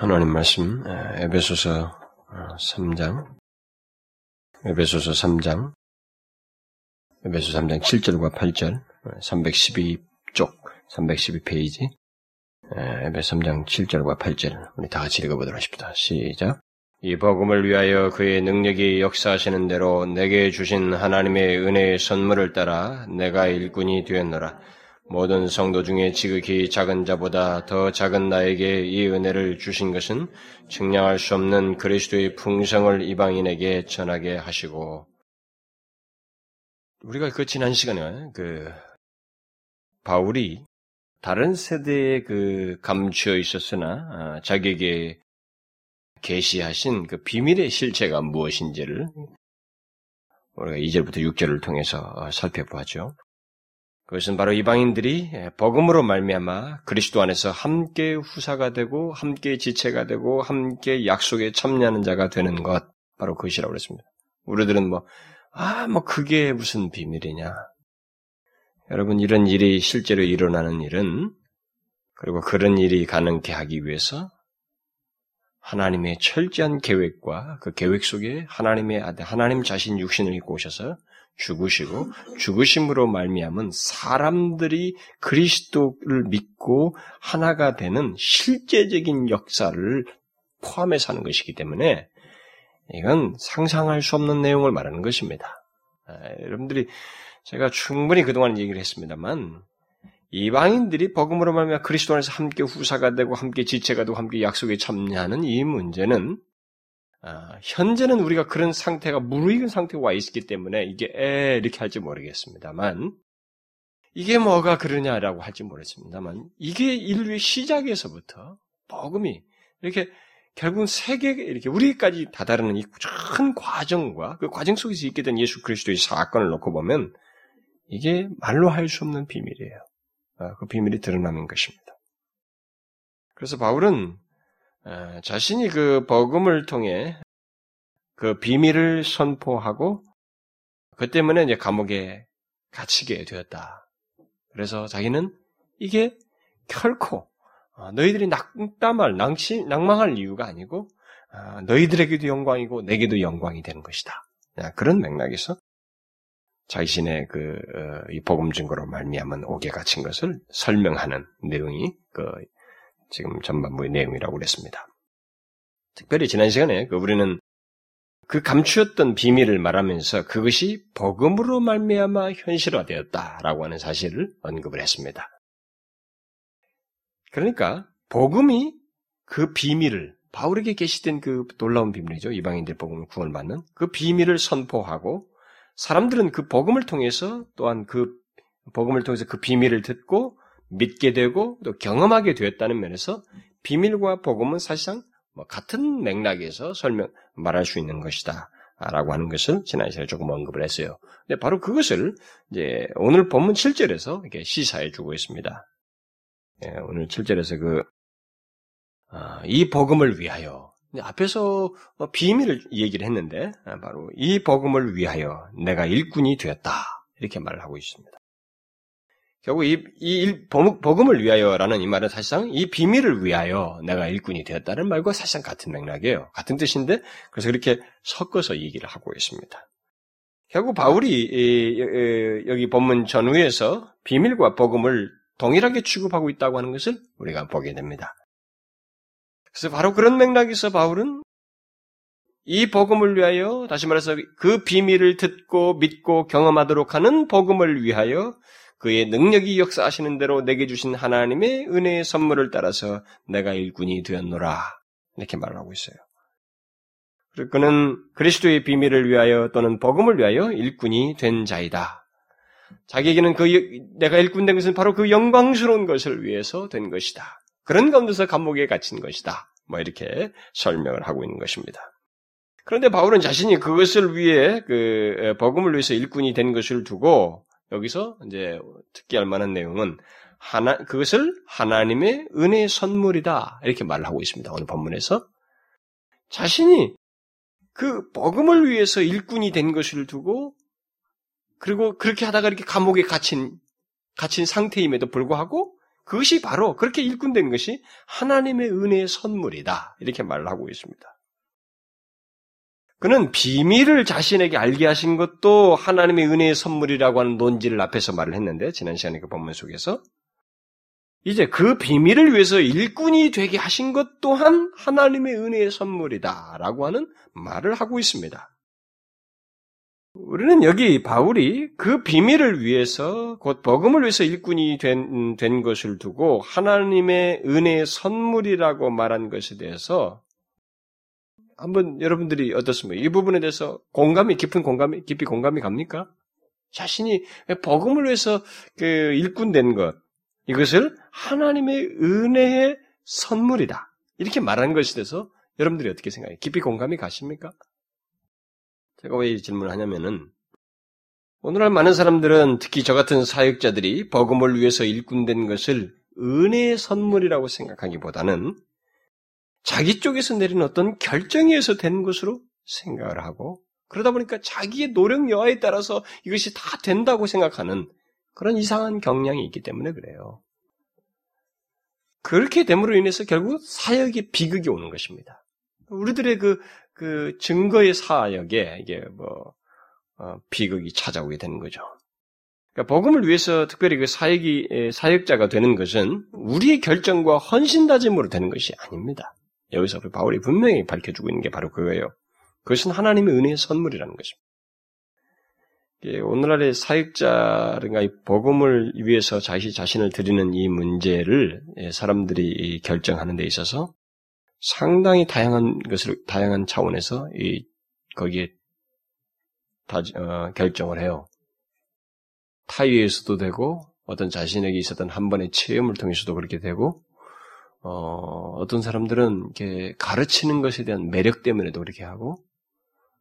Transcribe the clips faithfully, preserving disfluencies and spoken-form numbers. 하나님 말씀 에베소서 삼 장 에베소서 삼 장 에베소서 삼 장 칠 절과 팔 절 삼백십이 쪽 삼백십이 페이지 에베소서 삼 장 칠 절과 팔 절 우리 다 같이 읽어보도록 하십니다. 시작. 이 복음을 위하여 그의 능력이 역사하시는 대로 내게 주신 하나님의 은혜의 선물을 따라 내가 일꾼이 되었노라. 모든 성도 중에 지극히 작은 자보다 더 작은 나에게 이 은혜를 주신 것은 측량할 수 없는 그리스도의 풍성을 이방인에게 전하게 하시고. 우리가 그 지난 시간에 그 바울이 다른 세대에 그 감추어 있었으나 자기에게 계시하신 그 비밀의 실체가 무엇인지를 우리가 이 절부터 육 절을 통해서 살펴보았죠. 그것은 바로 이방인들이 복음으로 말미암아 그리스도 안에서 함께 후사가 되고 함께 지체가 되고 함께 약속에 참여하는 자가 되는 것, 바로 그것이라고 그랬습니다. 우리들은 뭐, 아, 뭐 그게 무슨 비밀이냐. 여러분, 이런 일이 실제로 일어나는 일은, 그리고 그런 일이 가능케 하기 위해서 하나님의 철저한 계획과 그 계획 속에 하나님의 아들, 하나님 자신 육신을 입고 오셔서 죽으시고 죽으심으로 말미암은 사람들이 그리스도를 믿고 하나가 되는 실제적인 역사를 포함해서 하는 것이기 때문에 이건 상상할 수 없는 내용을 말하는 것입니다. 아, 여러분들이 제가 충분히 그동안 얘기를 했습니다만 이방인들이 복음으로 말미암아 그리스도 안에서 함께 후사가 되고 함께 지체가 되고 함께 약속에 참여하는 이 문제는 아, 현재는 우리가 그런 상태가 무르익은 상태가 와 있기 때문에 이게 에 이렇게 할지 모르겠습니다만 이게 뭐가 그러냐라고 할지 모르겠습니다만 이게 인류의 시작에서부터 복음이 이렇게 결국은 세계 이렇게 우리까지 다다르는 이 큰 과정과 그 과정 속에서 있게 된 예수 그리스도의 사건을 놓고 보면 이게 말로 할 수 없는 비밀이에요. 그 비밀이 드러나는 것입니다. 그래서 바울은 자신이 그 복음을 통해 그 비밀을 선포하고 그 때문에 이제 감옥에 갇히게 되었다. 그래서 자기는 이게 결코 너희들이 낙담할, 낭치, 낙망할 이유가 아니고 너희들에게도 영광이고 내게도 영광이 되는 것이다. 그런 맥락에서 자신의 그, 이 복음 증거로 말미암은 옥에 갇힌 것을 설명하는 내용이 그, 지금 전반부의 내용이라고 그랬습니다. 특별히 지난 시간에 그 우리는 그 감추었던 비밀을 말하면서 그것이 복음으로 말미암아 현실화되었다라고 하는 사실을 언급을 했습니다. 그러니까 복음이 그 비밀을 바울에게 계시된 그 놀라운 비밀이죠. 이방인들 복음을 구원을 받는 그 비밀을 선포하고 사람들은 그 복음을 통해서 또한 그 복음을 통해서 그 비밀을 듣고 믿게 되고 또 경험하게 되었다는 면에서 비밀과 복음은 사실상 뭐 같은 맥락에서 설명, 말할 수 있는 것이다. 라고 하는 것을 지난 시간에 조금 언급을 했어요. 근데 바로 그것을 이제 오늘 본문 칠 절에서 이렇게 시사해 주고 있습니다. 예, 오늘 칠 절에서 그, 아, 이 복음을 위하여 앞에서 비밀을 얘기를 했는데 바로 이 복음을 위하여 내가 일꾼이 되었다 이렇게 말을 하고 있습니다. 결국 이, 이 복음을 위하여라는 이 말은 사실상 이 비밀을 위하여 내가 일꾼이 되었다는 말과 사실상 같은 맥락이에요. 같은 뜻인데 그래서 그렇게 섞어서 얘기를 하고 있습니다. 결국 바울이 여기 본문 전후에서 비밀과 복음을 동일하게 취급하고 있다고 하는 것을 우리가 보게 됩니다. 그래서 바로 그런 맥락에서 바울은 이 복음을 위하여 다시 말해서 그 비밀을 듣고 믿고 경험하도록 하는 복음을 위하여 그의 능력이 역사하시는 대로 내게 주신 하나님의 은혜의 선물을 따라서 내가 일꾼이 되었노라 이렇게 말을 하고 있어요. 그리고 그는 그리스도의 비밀을 위하여 또는 복음을 위하여 일꾼이 된 자이다. 자기에게는 그 내가 일꾼 된 것은 바로 그 영광스러운 것을 위해서 된 것이다. 그런 가운데서 감옥에 갇힌 것이다. 뭐 이렇게 설명을 하고 있는 것입니다. 그런데 바울은 자신이 그것을 위해 그 복음을 위해서 일꾼이 된 것을 두고 여기서 이제 특기할 만한 내용은 하나 그것을 하나님의 은혜의 선물이다 이렇게 말을 하고 있습니다. 오늘 본문에서 자신이 그 복음을 위해서 일꾼이 된 것을 두고 그리고 그렇게 하다가 이렇게 감옥에 갇힌 갇힌 상태임에도 불구하고 그것이 바로 그렇게 일꾼된 것이 하나님의 은혜의 선물이다. 이렇게 말을 하고 있습니다. 그는 비밀을 자신에게 알게 하신 것도 하나님의 은혜의 선물이라고 하는 논지를 앞에서 말을 했는데, 지난 시간에 그 본문 속에서. 이제 그 비밀을 위해서 일꾼이 되게 하신 것 또한 하나님의 은혜의 선물이다라고 하는 말을 하고 있습니다. 우리는 여기 바울이 그 비밀을 위해서, 곧 복음을 위해서 일꾼이 된, 된 것을 두고 하나님의 은혜의 선물이라고 말한 것에 대해서 한번 여러분들이 어떻습니까? 이 부분에 대해서 공감이 깊은 공감이 깊이 공감이 갑니까? 자신이 복음을 위해서 그 일꾼 된 것, 이것을 하나님의 은혜의 선물이다 이렇게 말하는 것에 대해서 여러분들이 어떻게 생각해요? 깊이 공감이 가십니까? 제가 왜 이 질문을 하냐면은, 오늘날 많은 사람들은 특히 저 같은 사역자들이 복음을 위해서 일꾼된 것을 은혜의 선물이라고 생각하기보다는 자기 쪽에서 내린 어떤 결정에 의해서 된 것으로 생각을 하고, 그러다 보니까 자기의 노력 여하에 따라서 이것이 다 된다고 생각하는 그런 이상한 경향이 있기 때문에 그래요. 그렇게 됨으로 인해서 결국 사역의 비극이 오는 것입니다. 우리들의 그, 그 증거의 사역에 이게 뭐, 어, 비극이 찾아오게 되는 거죠. 그러니까 복음을 위해서 특별히 그 사역이, 사역자가 되는 것은 우리의 결정과 헌신다짐으로 되는 것이 아닙니다. 여기서 바울이 분명히 밝혀주고 있는 게 바로 그거예요. 그것은 하나님의 은혜의 선물이라는 것입니다. 예, 오늘날의 사역자, 그러니까 이 복음을 위해서 자신, 자신을 드리는 이 문제를 예, 사람들이 결정하는 데 있어서 상당히 다양한 것을, 다양한 차원에서 이, 거기에 다, 어, 결정을 해요. 타의에서도 되고, 어떤 자신에게 있었던 한 번의 체험을 통해서도 그렇게 되고, 어, 어떤 사람들은 이렇게 가르치는 것에 대한 매력 때문에도 그렇게 하고,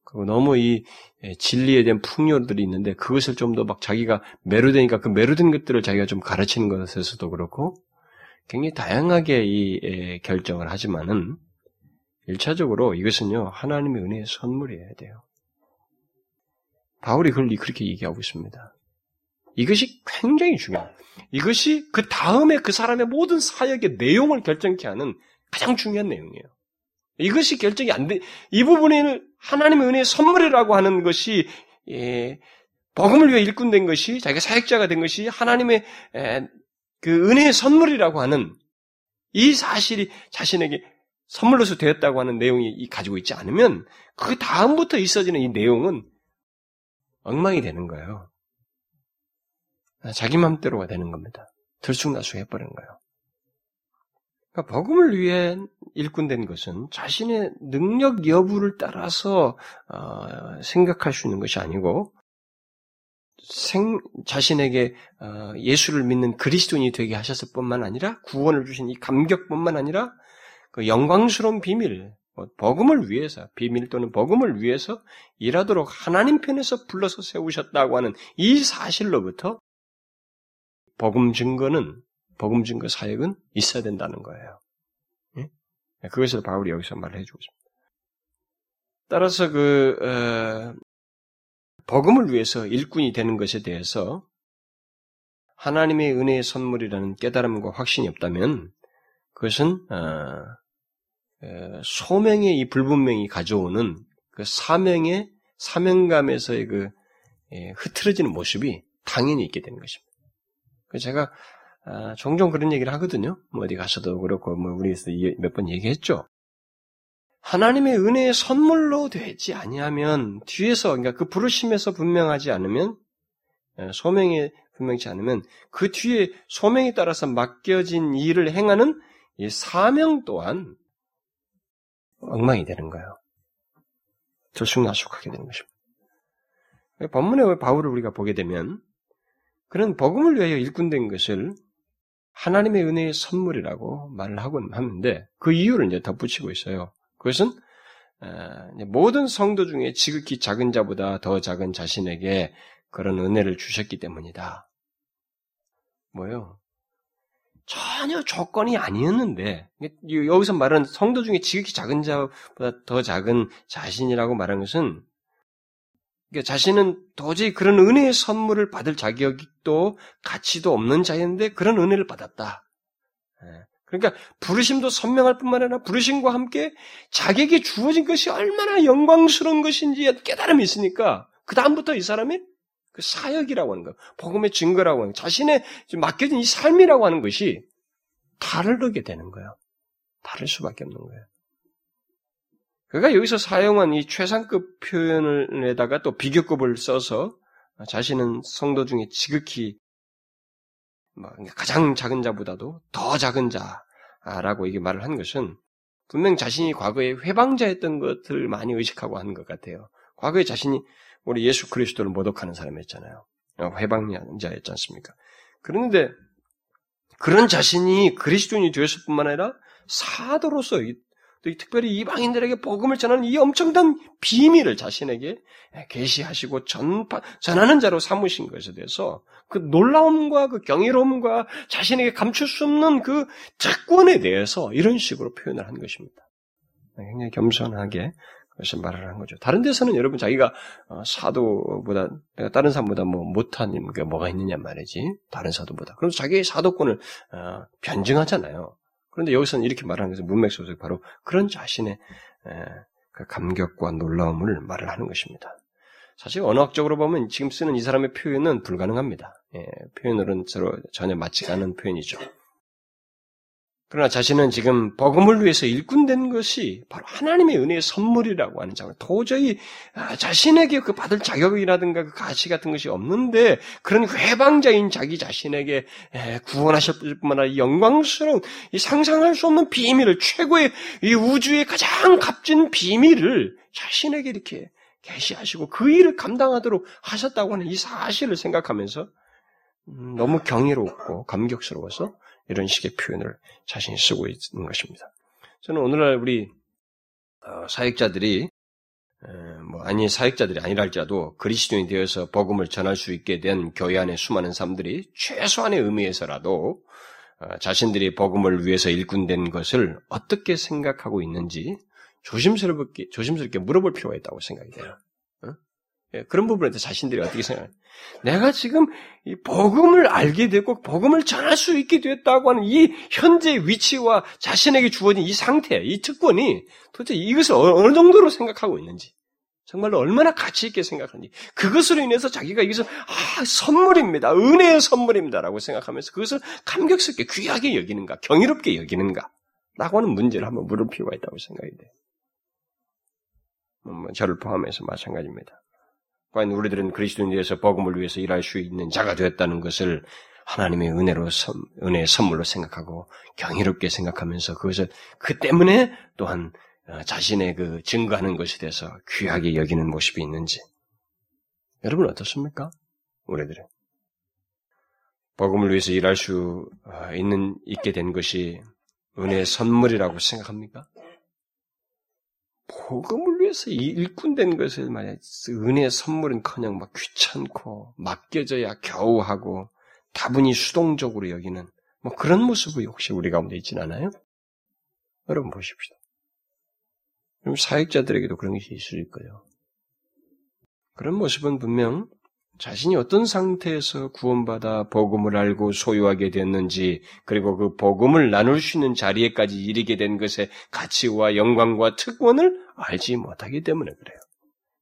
그리고 너무 이 진리에 대한 풍요들이 있는데 그것을 좀 더 막 자기가 매료되니까 그 매료된 것들을 자기가 좀 가르치는 것에서도 그렇고 굉장히 다양하게 이 결정을 하지만은 일차적으로 이것은요 하나님의 은혜의 선물이어야 돼요. 바울이 그걸 그렇게 얘기하고 있습니다. 이것이 굉장히 중요해요. 이것이 그 다음에 그 사람의 모든 사역의 내용을 결정케 하는 가장 중요한 내용이에요. 이것이 결정이 안 돼, 이 부분에는 하나님의 은혜의 선물이라고 하는 것이, 예, 복음을 위해 일꾼된 것이, 자기가 사역자가 된 것이 하나님의, 예, 그 은혜의 선물이라고 하는 이 사실이 자신에게 선물로서 되었다고 하는 내용이 가지고 있지 않으면 그 다음부터 있어지는 이 내용은 엉망이 되는 거예요. 자기 맘대로가 되는 겁니다. 들쑥날쑥 해버리는 거예요. 그러니까 복음을 위해 일꾼된 것은 자신의 능력 여부를 따라서 어, 생각할 수 있는 것이 아니고 생, 자신에게 어, 예수를 믿는 그리스도인이 되게 하셨을 뿐만 아니라 구원을 주신 이 감격뿐만 아니라 그 영광스러운 비밀, 복음을 위해서, 비밀 또는 복음을 위해서 일하도록 하나님 편에서 불러서 세우셨다고 하는 이 사실로부터 복음 증거는, 복음 증거 사역은 있어야 된다는 거예요. 예? 그것을 바울이 여기서 말을 해주고 있습니다. 따라서 그, 어, 복음을 위해서 일꾼이 되는 것에 대해서 하나님의 은혜의 선물이라는 깨달음과 확신이 없다면 그것은, 어, 어, 소명의 이 불분명이 가져오는 그 사명의, 사명감에서의 그, 예, 흐트러지는 모습이 당연히 있게 되는 것입니다. 제가 아, 종종 그런 얘기를 하거든요. 뭐 어디 가서도 그렇고 뭐 우리에서 몇 번 얘기했죠. 하나님의 은혜의 선물로 되지 아니하면 뒤에서 그러니까 그 부르심에서 분명하지 않으면 소명에 분명치 않으면 그 뒤에 소명에 따라서 맡겨진 일을 행하는 이 사명 또한 엉망이 되는 거예요. 들쑥날쑥하게 되는 것입니다. 본문의 바울을 우리가 보게 되면 그는 복음을 위하여 일꾼된 것을 하나님의 은혜의 선물이라고 말을 하곤 하는데 그 이유를 이제 덧붙이고 있어요. 그것은 모든 성도 중에 지극히 작은 자보다 더 작은 자신에게 그런 은혜를 주셨기 때문이다. 뭐요? 전혀 조건이 아니었는데 여기서 말하는 성도 중에 지극히 작은 자보다 더 작은 자신이라고 말하는 것은 그러니까 자신은 도저히 그런 은혜의 선물을 받을 자격도 가치도 없는 자인데 그런 은혜를 받았다. 그러니까 부르심도 선명할 뿐만 아니라 부르심과 함께 자기에게 주어진 것이 얼마나 영광스러운 것인지에 깨달음이 있으니까 그 다음부터 이 사람이 그 사역이라고 하는 거, 복음의 증거라고 하는 거, 자신의 맡겨진 이 삶이라고 하는 것이 다르게 되는 거예요. 다를 수밖에 없는 거예요. 그러니까 여기서 사용한 이 최상급 표현에다가 또 비교급을 써서 자신은 성도 중에 지극히 가장 작은 자보다도 더 작은 자라고 이게 말을 한 것은 분명 자신이 과거에 회방자였던 것을 많이 의식하고 한 것 같아요. 과거에 자신이 우리 예수 그리스도를 모독하는 사람이었잖아요. 회방자였지 않습니까? 그런데 그런 자신이 그리스도인이 되었을 뿐만 아니라 사도로서 특별히 이방인들에게 복음을 전하는 이 엄청난 비밀을 자신에게 계시하시고 전파, 전하는 자로 삼으신 것에 대해서 그 놀라움과 그 경이로움과 자신에게 감출 수 없는 그 특권에 대해서 이런 식으로 표현을 한 것입니다. 굉장히 겸손하게 그것을 말을 한 거죠. 다른 데서는 여러분 자기가 사도보다, 내가 다른 사람보다 뭐 못한 게 뭐가 있느냐 말이지. 다른 사도보다. 그러면서 자기의 사도권을 변증하잖아요. 그런데 여기서는 이렇게 말하는 것은 문맥 속에서 바로 그런 자신의 감격과 놀라움을 말을 하는 것입니다. 사실 언어학적으로 보면 지금 쓰는 이 사람의 표현은 불가능합니다. 예, 표현으로는 전혀 맞지 않은 표현이죠. 그러나 자신은 지금 복음을 위해서 일꾼된 것이 바로 하나님의 은혜의 선물이라고 하는 점을 도저히 자신에게 그 받을 자격이라든가 그 가치 같은 것이 없는데 그런 회방자인 자기 자신에게 구원하셨을 뿐만 아니라 영광스러운 이 상상할 수 없는 비밀을, 최고의 이 우주의 가장 값진 비밀을 자신에게 이렇게 계시하시고 그 일을 감당하도록 하셨다고 하는 이 사실을 생각하면서 너무 경이롭고 감격스러워서 이런 식의 표현을 자신이 쓰고 있는 것입니다. 저는 오늘날 우리 사역자들이, 뭐 아니 사역자들이 아니라 할지라도 그리스도인이 되어서 복음을 전할 수 있게 된 교회 안에 수많은 사람들이 최소한의 의미에서라도 자신들이 복음을 위해서 일꾼된 것을 어떻게 생각하고 있는지 조심스럽게 조심스럽게 물어볼 필요가 있다고 생각이 돼요. 그런 부분에 대해서 자신들이 어떻게 생각해요? 내가 지금 이 복음을 알게 됐고 복음을 전할 수 있게 됐다고 하는 이 현재의 위치와 자신에게 주어진 이 상태, 이 특권이 도대체 이것을 어느 정도로 생각하고 있는지, 정말로 얼마나 가치 있게 생각하는지, 그것으로 인해서 자기가 이것을 아 선물입니다, 은혜의 선물입니다라고 생각하면서 그것을 감격스럽게 귀하게 여기는가, 경이롭게 여기는가라고 하는 문제를 한번 물을 필요가 있다고 생각이 돼요. 뭐 저를 포함해서 마찬가지입니다. 과연 우리들은 그리스도인에 대해서 복음을 위해서 일할 수 있는 자가 되었다는 것을 하나님의 은혜로, 은혜의 선물로 생각하고 경이롭게 생각하면서 그것을 그 때문에 또한 자신의 그 증거하는 것에 대해서 귀하게 여기는 모습이 있는지. 여러분 어떻습니까? 우리들은 복음을 위해서 일할 수 있는 있게 된 것이 은혜의 선물이라고 생각합니까? 복음을 위해서 일꾼된 것을 말이야, 은혜의 선물은커녕 막 귀찮고 맡겨져야 겨우 하고 다분히 수동적으로 여기는 뭐 그런 모습이 혹시 우리 가운데 있진 않아요? 여러분 보십시오. 그럼 사역자들에게도 그런 것이 있을 거예요. 그런 모습은 분명 자신이 어떤 상태에서 구원받아 복음을 알고 소유하게 됐는지, 그리고 그 복음을 나눌 수 있는 자리에까지 이르게 된 것의 가치와 영광과 특권을 알지 못하기 때문에 그래요.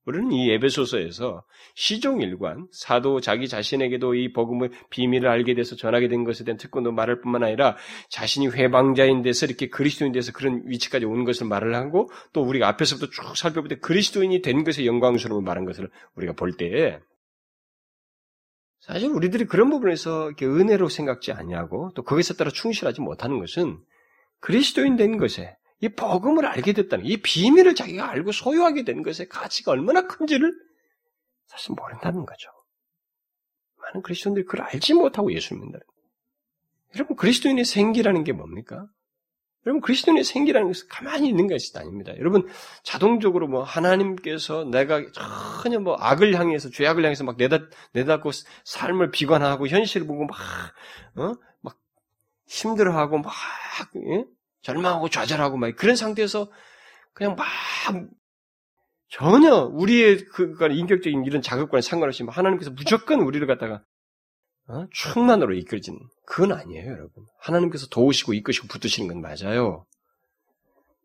우리는 이 에베소서에서 시종일관, 사도 자기 자신에게도 이 복음의 비밀을 알게 돼서 전하게 된 것에 대한 특권도 말할 뿐만 아니라 자신이 회방자인 데서 이렇게 그리스도인 데서 그런 위치까지 온 것을 말을 하고, 또 우리가 앞에서부터 쭉 살펴볼 때 그리스도인이 된 것의 영광스러움을 말한 것을 우리가 볼 때에 사실 우리들이 그런 부분에서 이렇게 은혜로 생각지 아니하고 또 거기서 따라 충실하지 못하는 것은 그리스도인 된 것에, 이 복음을 알게 됐다는 이 비밀을 자기가 알고 소유하게 된 것의 가치가 얼마나 큰지를 사실 모른다는 거죠. 많은 그리스도인들이 그걸 알지 못하고 예수를 믿는다는 거예요. 여러분 그리스도인의 생기라는 게 뭡니까? 여러분 그리스도인의 생기라는 것은 가만히 있는 것이 아닙니다. 여러분 자동적으로 뭐 하나님께서 내가 전혀 뭐 악을 향해서 죄악을 향해서 막 내다 내다고 삶을 비관하고 현실을 보고 막 어? 막 힘들어하고 막 예? 절망하고 좌절하고 막 그런 상태에서 그냥 막 전혀 우리의 그 인격적인 이런 자극과는 상관없이 하나님께서 무조건 우리를 갖다가 어? 충만으로 이끌어진 그건 아니에요, 여러분. 하나님께서 도우시고 이끄시고 붙드시는 건 맞아요.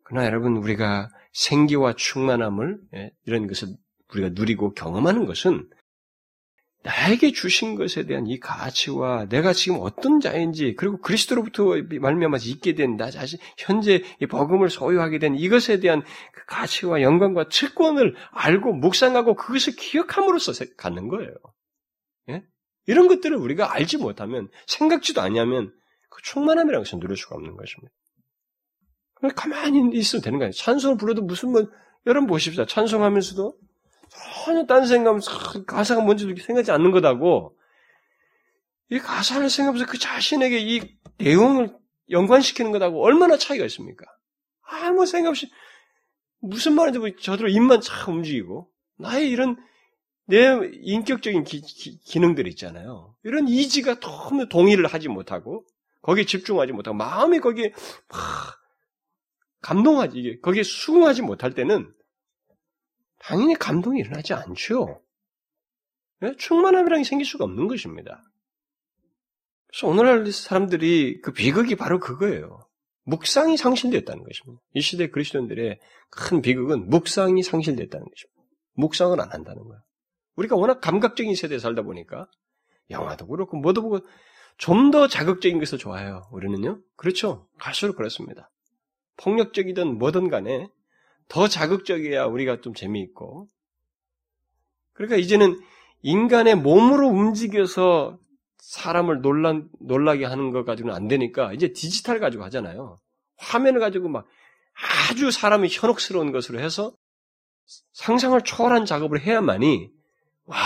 그러나 여러분, 우리가 생기와 충만함을, 예, 이런 것을 우리가 누리고 경험하는 것은 나에게 주신 것에 대한 이 가치와 내가 지금 어떤 자인지, 그리고 그리스도로부터 말미암아 있게 된 나 자신, 현재 이 복음을 소유하게 된 이것에 대한 그 가치와 영광과 특권을 알고 묵상하고 그것을 기억함으로써 갖는 거예요. 예? 이런 것들을 우리가 알지 못하면, 생각지도 아니하면 그 충만함이라는 것을 누릴 수가 없는 것입니다. 그냥 가만히 있으면 되는 거 아니에요. 찬송을 불러도 무슨 뭐 여러분 보십시오. 찬송하면서도 전혀 딴 생각하면서 가사가 뭔지 생각하지 않는 거다고, 이 가사를 생각하면서 그 자신에게 이 내용을 연관시키는 거다고 얼마나 차이가 있습니까? 아무 생각 없이 무슨 말인지 저대로 입만 참 움직이고, 나의 이런 내 인격적인 기, 기, 기능들이 있잖아요. 이런 이지가 너무 동의를 하지 못하고 거기에 집중하지 못하고 마음이 거기에 막 감동하지, 거기에 수긍하지 못할 때는 당연히 감동이 일어나지 않죠. 충만함이란 게 생길 수가 없는 것입니다. 그래서 오늘날 사람들이 그 비극이 바로 그거예요. 묵상이 상실됐다는 것입니다. 이 시대 그리스도인들의 큰 비극은 묵상이 상실됐다는 것입니다. 묵상을 안 한다는 거예요. 우리가 워낙 감각적인 세대에 살다 보니까 영화도 그렇고 뭐도 보고 좀 더 자극적인 것을 좋아해요. 우리는요. 그렇죠. 갈수록 그렇습니다. 폭력적이든 뭐든 간에 더 자극적이어야 우리가 좀 재미있고, 그러니까 이제는 인간의 몸으로 움직여서 사람을 놀란, 놀라게 하는 것 가지고는 안 되니까 이제 디지털 가지고 하잖아요. 화면을 가지고 막 아주 사람이 현혹스러운 것으로 해서 상상을 초월한 작업을 해야만이 와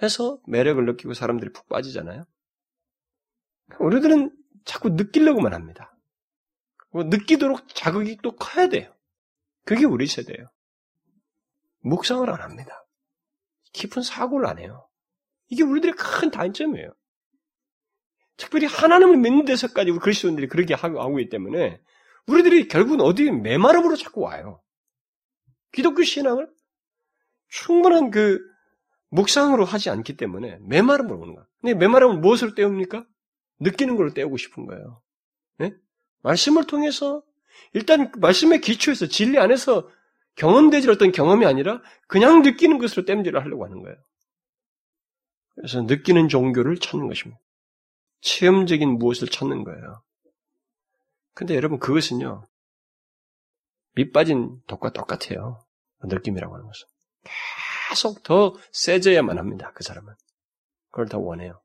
해서 매력을 느끼고 사람들이 푹 빠지잖아요. 우리들은 자꾸 느끼려고만 합니다. 느끼도록 자극이 또 커야 돼요. 그게 우리 세대예요. 묵상을 안 합니다. 깊은 사고를 안 해요. 이게 우리들의 큰 단점이에요. 특별히 하나님을 믿는 데서까지 우리 그리스도인들이 그렇게 하고 있기 때문에 우리들이 결국은 어디 메마름으로 자꾸 와요. 기독교 신앙을 충분한 그 묵상으로 하지 않기 때문에 메마름으로 오는 거예요. 근데 메마름은 무엇을 때웁니까? 느끼는 걸로 때우고 싶은 거예요. 네? 말씀을 통해서 일단 말씀의 기초에서 진리 안에서 경험되질 어떤 경험이 아니라 그냥 느끼는 것으로 땜질을 하려고 하는 거예요. 그래서 느끼는 종교를 찾는 것입니다. 체험적인 무엇을 찾는 거예요. 근데 여러분 그것은요. 밑 빠진 독과 똑같아요. 느낌이라고 하는 것은. 계속 더 세져야만 합니다. 그 사람은. 그걸 더 원해요.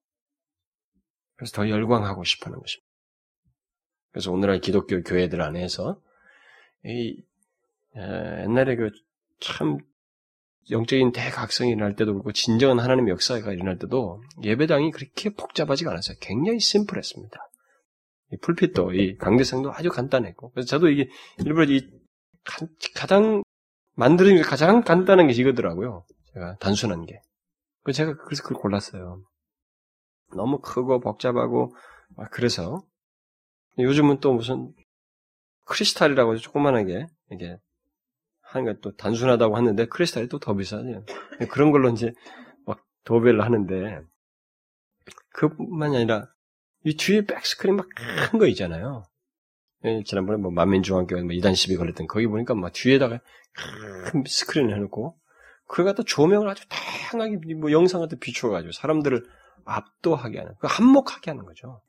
그래서 더 열광하고 싶어하는 것입니다. 그래서 오늘날 기독교 교회들 안에서 이 에, 옛날에 그 참 영적인 대각성이 일어날 때도 그렇고 진정한 하나님의 역사가 일어날 때도 예배당이 그렇게 복잡하지가 않았어요. 굉장히 심플했습니다. 이 풀핏도 이 강대상도 아주 간단했고, 그래서 저도 이게 일부러 이 가, 가장 만드는 게 가장 간단한 게 이거더라고요. 제가 단순한 게. 그 제가 그래서 그걸 골랐어요. 너무 크고 복잡하고 막 그래서. 요즘은 또 무슨 크리스탈이라고 해서 조그만하게 이게 하니까 또 단순하다고 하는데 크리스탈이 또 더 비싸죠. 그런 걸로 이제 막 도배를 하는데 그뿐만이 아니라 이 뒤에 백스크린 막 큰 거 있잖아요. 지난번에 뭐 만민중앙교회 이단 시비 걸렸던 거기 보니까 막 뒤에다가 큰 스크린을 해놓고 그걸 갖다 조명을 아주 다양하게 뭐 영상 같은 비춰가지고 사람들을 압도하게 하는, 한몫하게 하는 거죠.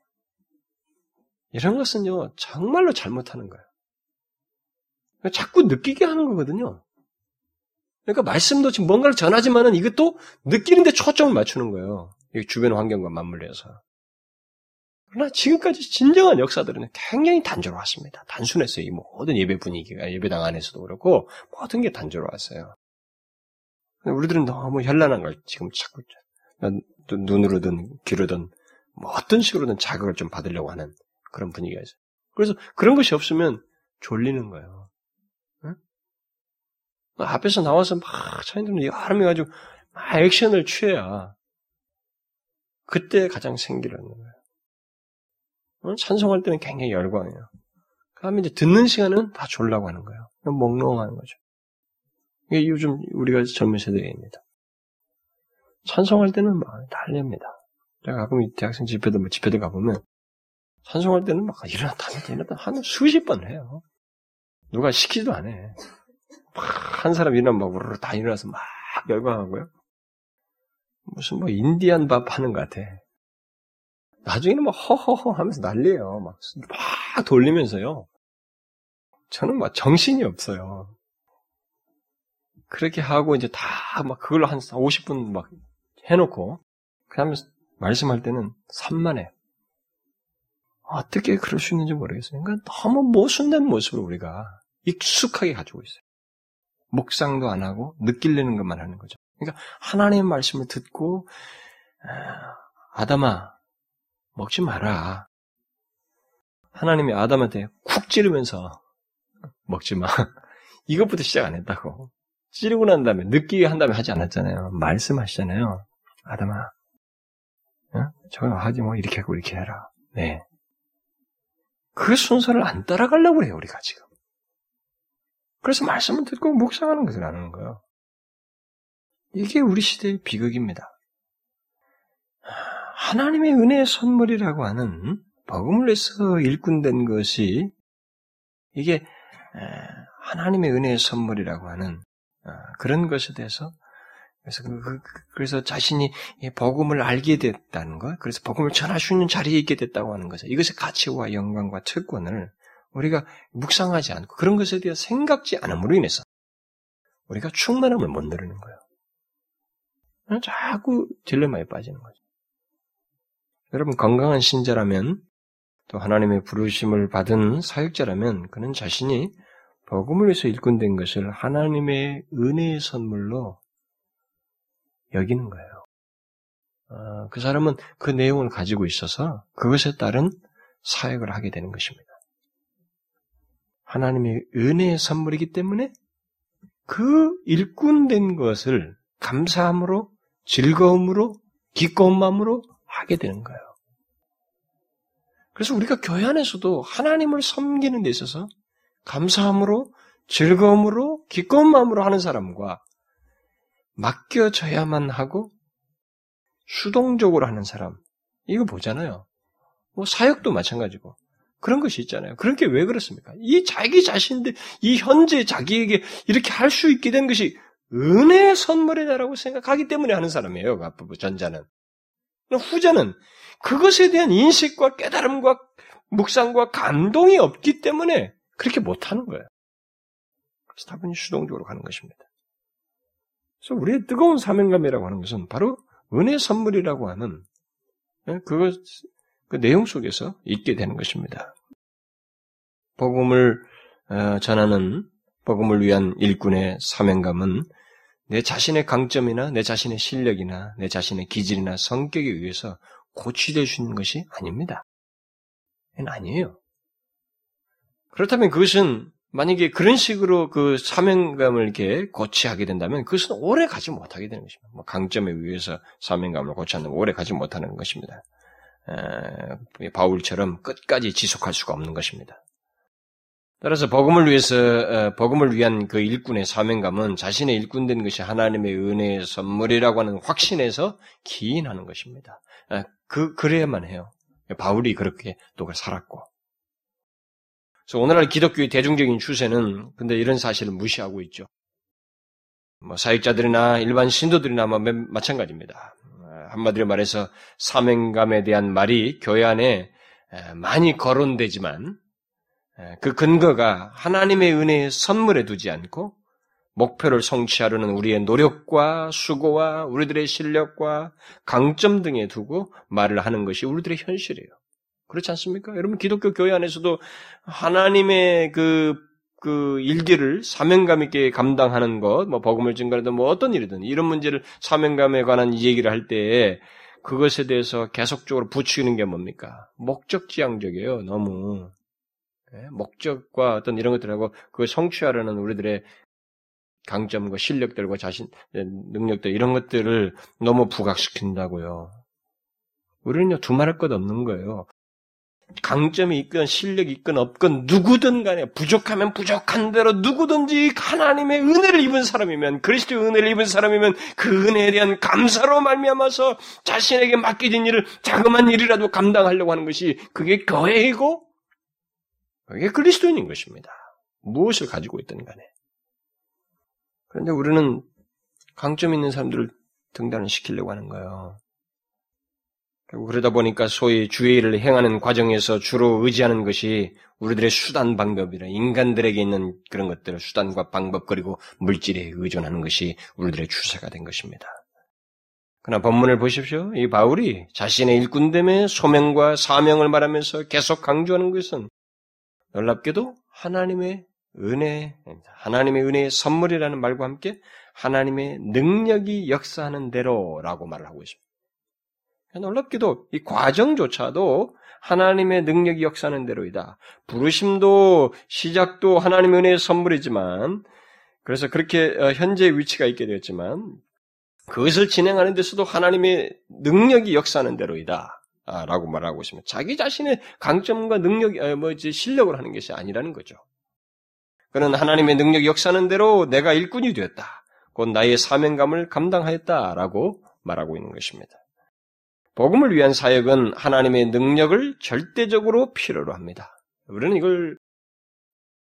이런 것은요, 정말로 잘못하는 거예요. 그러니까 자꾸 느끼게 하는 거거든요. 그러니까 말씀도 지금 뭔가를 전하지만은 이것도 느끼는 데 초점을 맞추는 거예요. 주변 환경과 맞물려서. 그러나 지금까지 진정한 역사들은 굉장히 단조로웠습니다. 단순했어요. 이 모든 예배 분위기가, 예배당 안에서도 그렇고, 모든 게 단조로웠어요. 우리들은 너무 현란한 걸 지금 자꾸, 눈으로든 귀로든, 뭐 어떤 식으로든 자극을 좀 받으려고 하는, 그런 분위기가 있어요. 그래서 그런 것이 없으면 졸리는 거예요. 응? 앞에서 나와서 막 차인들은 여러 명 가지고 막 액션을 취해야 그때 가장 생기라는 거예요. 찬송할 때는 굉장히 열광해요. 그다음에 이제 듣는 시간은 다 졸라고 하는 거예요. 몽롱하는 거죠. 이게 요즘 우리가 젊은 세대입니다. 찬송할 때는 막 달립니다. 제가 가보면 대학생 집회도 뭐 집회도 가보면 찬송할 때는 막 일어났다 일어났다 일어났다 한 수십 번을 해요. 누가 시키지도 안 해. 한 사람 일어나면 막 우르르 다 일어나서 막 열광하고요. 무슨 뭐 인디안 밥 하는 것 같아. 나중에는 막 허허허 하면서 난리예요. 막, 막 돌리면서요. 저는 막 정신이 없어요. 그렇게 하고 이제 다 막 그걸로 한 오십 분 막 해놓고 그러면서 말씀할 때는 산만해요. 어떻게 그럴 수 있는지 모르겠어요. 그러니까 너무 모순된 모습을 우리가 익숙하게 가지고 있어요. 묵상도 안 하고 느끼려는 것만 하는 거죠. 그러니까 하나님의 말씀을 듣고 아담아 먹지 마라. 하나님이 아담한테 쿡 찌르면서 먹지 마. 이것부터 시작 안 했다고. 찌르고 난 다음에 느끼게 한 다음에 하지 않았잖아요. 말씀하시잖아요. 아담아 어? 저거 하지 뭐 이렇게 하고 이렇게 해라. 네. 그 순서를 안 따라가려고 해요, 우리가 지금. 그래서 말씀을 듣고 묵상하는 것을 안 하는 거예요. 이게 우리 시대의 비극입니다. 하나님의 은혜의 선물이라고 하는 버금물에서 일꾼된 것이 이게 하나님의 은혜의 선물이라고 하는 그런 것에 대해서 그래서, 그, 그래서 자신이 복음을 알게 됐다는 것, 그래서 복음을 전할 수 있는 자리에 있게 됐다고 하는 거죠. 이것의 가치와 영광과 특권을 우리가 묵상하지 않고 그런 것에 대해 생각지 않음으로 인해서 우리가 충만함을 못 누리는 거예요. 자꾸 딜레마에 빠지는 거죠. 여러분 건강한 신자라면 또 하나님의 부르심을 받은 사역자라면 그는 자신이 복음을 위해서 일꾼된 것을 하나님의 은혜의 선물로 여기는 거예요. 어, 그 사람은 그 내용을 가지고 있어서 그것에 따른 사역을 하게 되는 것입니다. 하나님의 은혜의 선물이기 때문에 그 일꾼된 것을 감사함으로, 즐거움으로, 기꺼운 마음으로 하게 되는 거예요. 그래서 우리가 교회 안에서도 하나님을 섬기는 데 있어서 감사함으로, 즐거움으로, 기꺼운 마음으로 하는 사람과 맡겨져야만 하고 수동적으로 하는 사람 이거 보잖아요. 뭐 사역도 마찬가지고 그런 것이 있잖아요. 그런 게 왜 그렇습니까? 이 자기 자신들 이 현재 자기에게 이렇게 할 수 있게 된 것이 은혜의 선물이다라고 생각하기 때문에 하는 사람이에요. 앞부 전자는 후자는 그것에 대한 인식과 깨달음과 묵상과 감동이 없기 때문에 그렇게 못하는 거예요. 그래서 다분히 수동적으로 가는 것입니다. 그래서 우리의 뜨거운 사명감이라고 하는 것은 바로 은혜 선물이라고 하는 그것, 그 내용 속에서 있게 되는 것입니다. 복음을 전하는 복음을 위한 일꾼의 사명감은 내 자신의 강점이나 내 자신의 실력이나 내 자신의 기질이나 성격에 의해서 고치될 수 있는 것이 아닙니다. 아니에요. 그렇다면 그것은 만약에 그런 식으로 그 사명감을 이렇게 고치하게 된다면 그것은 오래 가지 못하게 되는 것입니다. 뭐 강점에 의해서 사명감을 고치는 거 오래 가지 못하는 것입니다. 에, 바울처럼 끝까지 지속할 수가 없는 것입니다. 따라서 복음을 위해서 복음을 위한 그 일꾼의 사명감은 자신의 일꾼된 것이 하나님의 은혜의 선물이라고 하는 확신에서 기인하는 것입니다. 에, 그 그래야만 해요. 바울이 그렇게 또 살았고. 그래서 오늘날 기독교의 대중적인 추세는 근데 이런 사실을 무시하고 있죠. 뭐 사역자들이나 일반 신도들이나 아마 마찬가지입니다. 한마디로 말해서 사명감에 대한 말이 교회 안에 많이 거론되지만 그 근거가 하나님의 은혜의 선물에 두지 않고 목표를 성취하려는 우리의 노력과 수고와 우리들의 실력과 강점 등에 두고 말을 하는 것이 우리들의 현실이에요. 그렇지 않습니까? 여러분 기독교 교회 안에서도 하나님의 그, 그 일기를 사명감 있게 감당하는 것, 뭐 복음을 증거하든 뭐 어떤 일이든 이런 문제를 사명감에 관한 얘기를 할 때에 그것에 대해서 계속적으로 부추기는 게 뭡니까? 목적지향적이에요. 너무 목적과 어떤 이런 것들하고 그 성취하려는 우리들의 강점과 실력들과 자신 능력들 이런 것들을 너무 부각시킨다고요. 우리는요 두말할 것 없는 거예요. 강점이 있건 실력이 있건 없건 누구든 간에 부족하면 부족한 대로 누구든지 하나님의 은혜를 입은 사람이면 그리스도의 은혜를 입은 사람이면 그 은혜에 대한 감사로 말미암아서 자신에게 맡겨진 일을 자그마한 일이라도 감당하려고 하는 것이 그게 교회이고 그게 그리스도인인 것입니다. 무엇을 가지고 있든 간에. 그런데 우리는 강점 있는 사람들을 등단을 시키려고 하는 거예요. 그러다 보니까 소위 주의 일을 행하는 과정에서 주로 의지하는 것이 우리들의 수단 방법이라 인간들에게 있는 그런 것들을 수단과 방법 그리고 물질에 의존하는 것이 우리들의 추세가 된 것입니다. 그러나 본문을 보십시오. 이 바울이 자신의 일꾼됨의 소명과 사명을 말하면서 계속 강조하는 것은 놀랍게도 하나님의 은혜, 하나님의 은혜의 선물이라는 말과 함께 하나님의 능력이 역사하는 대로라고 말을 하고 있습니다. 놀랍게도 이 과정조차도 하나님의 능력이 역사하는 대로이다. 부르심도 시작도 하나님의 은혜의 선물이지만 그래서 그렇게 현재의 위치가 있게 되었지만 그것을 진행하는 데서도 하나님의 능력이 역사하는 대로이다. 라고 말하고 있습니다. 자기 자신의 강점과 능력, 뭐 이제 실력을 하는 것이 아니라는 거죠. 그는 하나님의 능력이 역사하는 대로 내가 일꾼이 되었다. 곧 나의 사명감을 감당하였다라고 말하고 있는 것입니다. 복음을 위한 사역은 하나님의 능력을 절대적으로 필요로 합니다. 우리는 이걸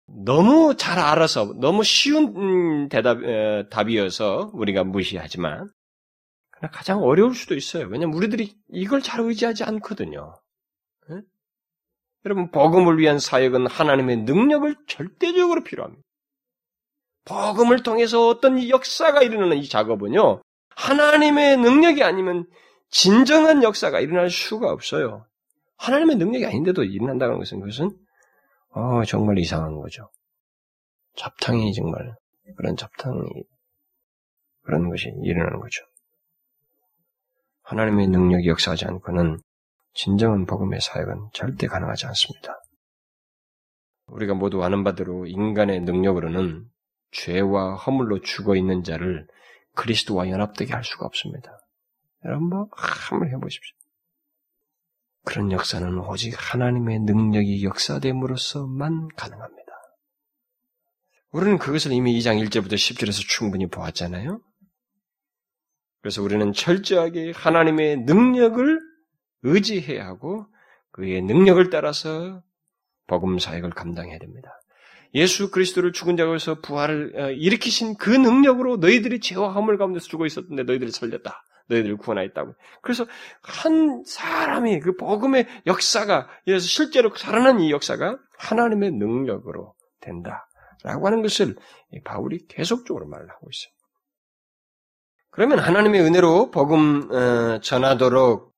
너무 잘 알아서 너무 쉬운 대답 에, 답이어서 우리가 무시하지만 그러나 가장 어려울 수도 있어요. 왜냐하면 우리들이 이걸 잘 의지하지 않거든요. 네? 여러분 복음을 위한 사역은 하나님의 능력을 절대적으로 필요합니다. 복음을 통해서 어떤 이 역사가 일어나는 이 작업은요. 하나님의 능력이 아니면 진정한 역사가 일어날 수가 없어요. 하나님의 능력이 아닌데도 일어난다는 것은 그것은 어, 정말 이상한 거죠. 잡탕이 정말 그런 잡탕이 그런 것이 일어나는 거죠. 하나님의 능력이 역사하지 않고는 진정한 복음의 사역은 절대 가능하지 않습니다. 우리가 모두 아는 바대로 인간의 능력으로는 죄와 허물로 죽어있는 자를 그리스도와 연합되게 할 수가 없습니다. 여러분 뭐 한번 해보십시오. 그런 역사는 오직 하나님의 능력이 역사됨으로써만 가능합니다. 우리는 그것을 이미 이 장 일 절부터 십 절에서 충분히 보았잖아요. 그래서 우리는 철저하게 하나님의 능력을 의지해야 하고 그의 능력을 따라서 복음 사역을 감당해야 됩니다. 예수 그리스도를 죽은 자에서 부활을 일으키신 그 능력으로 너희들이 죄와 허물 가운데서 죽어 있었는데 너희들을 살렸다. 너희들을 구원하였다고. 그래서 한 사람이 그 복음의 역사가 이래서 실제로 살아난 이 역사가 하나님의 능력으로 된다라고 하는 것을 바울이 계속적으로 말을 하고 있어요. 그러면 하나님의 은혜로 복음 전하도록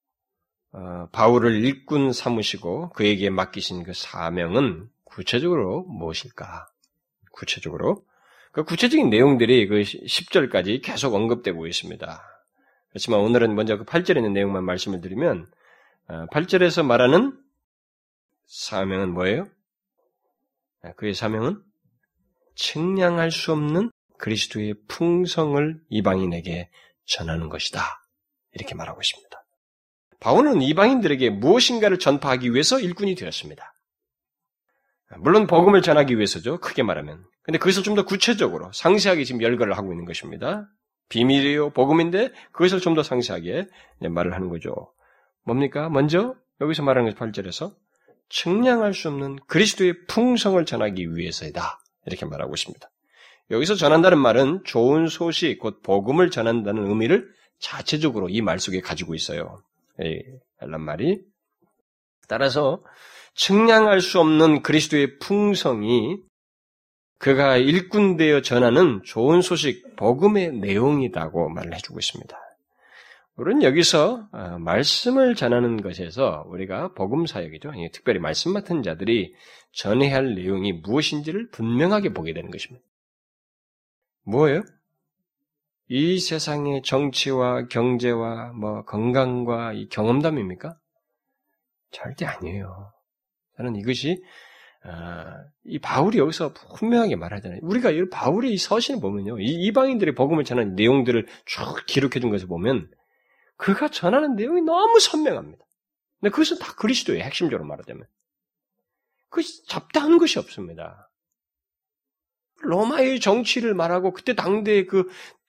바울을 일꾼 삼으시고 그에게 맡기신 그 사명은 구체적으로 무엇일까? 구체적으로 그 구체적인 내용들이 그 십 절까지 계속 언급되고 있습니다. 그렇지만 오늘은 먼저 그 팔 절에 있는 내용만 말씀을 드리면 팔 절에서 말하는 사명은 뭐예요? 그의 사명은 측량할 수 없는 그리스도의 풍성을 이방인에게 전하는 것이다. 이렇게 말하고 있습니다. 바울은 이방인들에게 무엇인가를 전파하기 위해서 일꾼이 되었습니다. 물론 복음을 전하기 위해서죠. 크게 말하면. 근데 그것을 좀 더 구체적으로 상세하게 지금 열거를 하고 있는 것입니다. 비밀이요 복음인데 그것을 좀 더 상세하게 말을 하는 거죠. 뭡니까? 먼저 여기서 말하는 것이 팔 절에서 측량할 수 없는 그리스도의 풍성을 전하기 위해서이다. 이렇게 말하고 있습니다. 여기서 전한다는 말은 좋은 소식, 곧 복음을 전한다는 의미를 자체적으로 이 말 속에 가지고 있어요. 이란 말이. 따라서 측량할 수 없는 그리스도의 풍성이 그가 일꾼되어 전하는 좋은 소식, 복음의 내용이라고 말을 해주고 있습니다. 우리는 여기서 말씀을 전하는 것에서 우리가 복음 사역이죠. 특별히 말씀 맡은 자들이 전해야 할 내용이 무엇인지를 분명하게 보게 되는 것입니다. 뭐예요? 이 세상의 정치와 경제와 뭐 건강과 이 경험담입니까? 절대 아니에요. 저는 이것이 아, 이 바울이 여기서 분명하게 말하잖아요. 우리가 이 바울의 이 서신을 보면요. 이 이방인들의 복음을 전하는 내용들을 쭉 기록해 준 것을 보면 그가 전하는 내용이 너무 선명합니다. 근데 그것은 다 그리스도예요. 핵심적으로 말하자면. 그것이 잡다한 것이 없습니다. 로마의 정치를 말하고 그때 당대의 그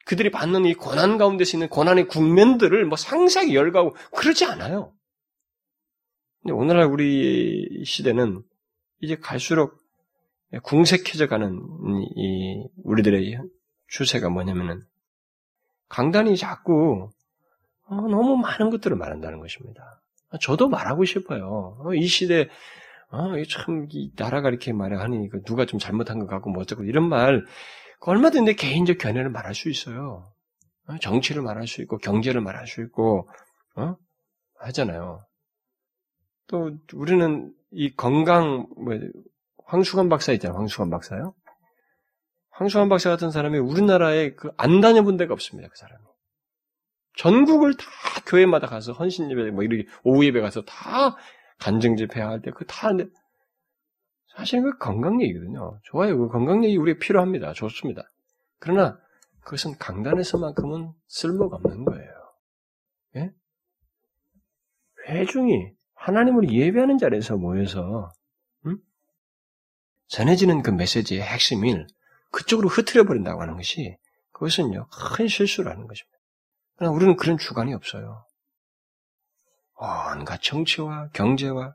그들이 받는 이 고난 가운데서 있는 고난의 국면들을 뭐 상세하게 열거하고 그러지 않아요. 근데 오늘날 우리 시대는 이제 갈수록 궁색해져가는 이 우리들의 추세가 뭐냐면은 강단이 자꾸 너무 많은 것들을 말한다는 것입니다. 저도 말하고 싶어요. 이 시대 참 이 나라가 이렇게 말하니 누가 좀 잘못한 것 같고 뭐 어쩌고 이런 말. 얼마든지 내 개인적 견해를 말할 수 있어요. 정치를 말할 수 있고 경제를 말할 수 있고 어? 하잖아요. 또 우리는 이 건강 뭐 황수관 박사 있잖아요. 황수관 박사요. 황수관 박사 같은 사람이 우리나라에 그 안 다녀본 데가 없습니다. 그 사람이 전국을 다 교회마다 가서 헌신 예배 뭐 이렇게 오후 예배 가서 다 간증 집회 할 때 그 다 사실 그 건강 얘기거든요. 좋아요. 그 건강 얘기 우리가 필요합니다. 좋습니다. 그러나 그것은 강단에서만큼은 쓸모가 없는 거예요. 예? 회중이 하나님을 예배하는 자리에서 모여서 음? 전해지는 그 메시지의 핵심을 그쪽으로 흐트려버린다고 하는 것이 그것은요. 큰 실수라는 것입니다. 그러나 우리는 그런 주관이 없어요. 온갖 정치와 경제와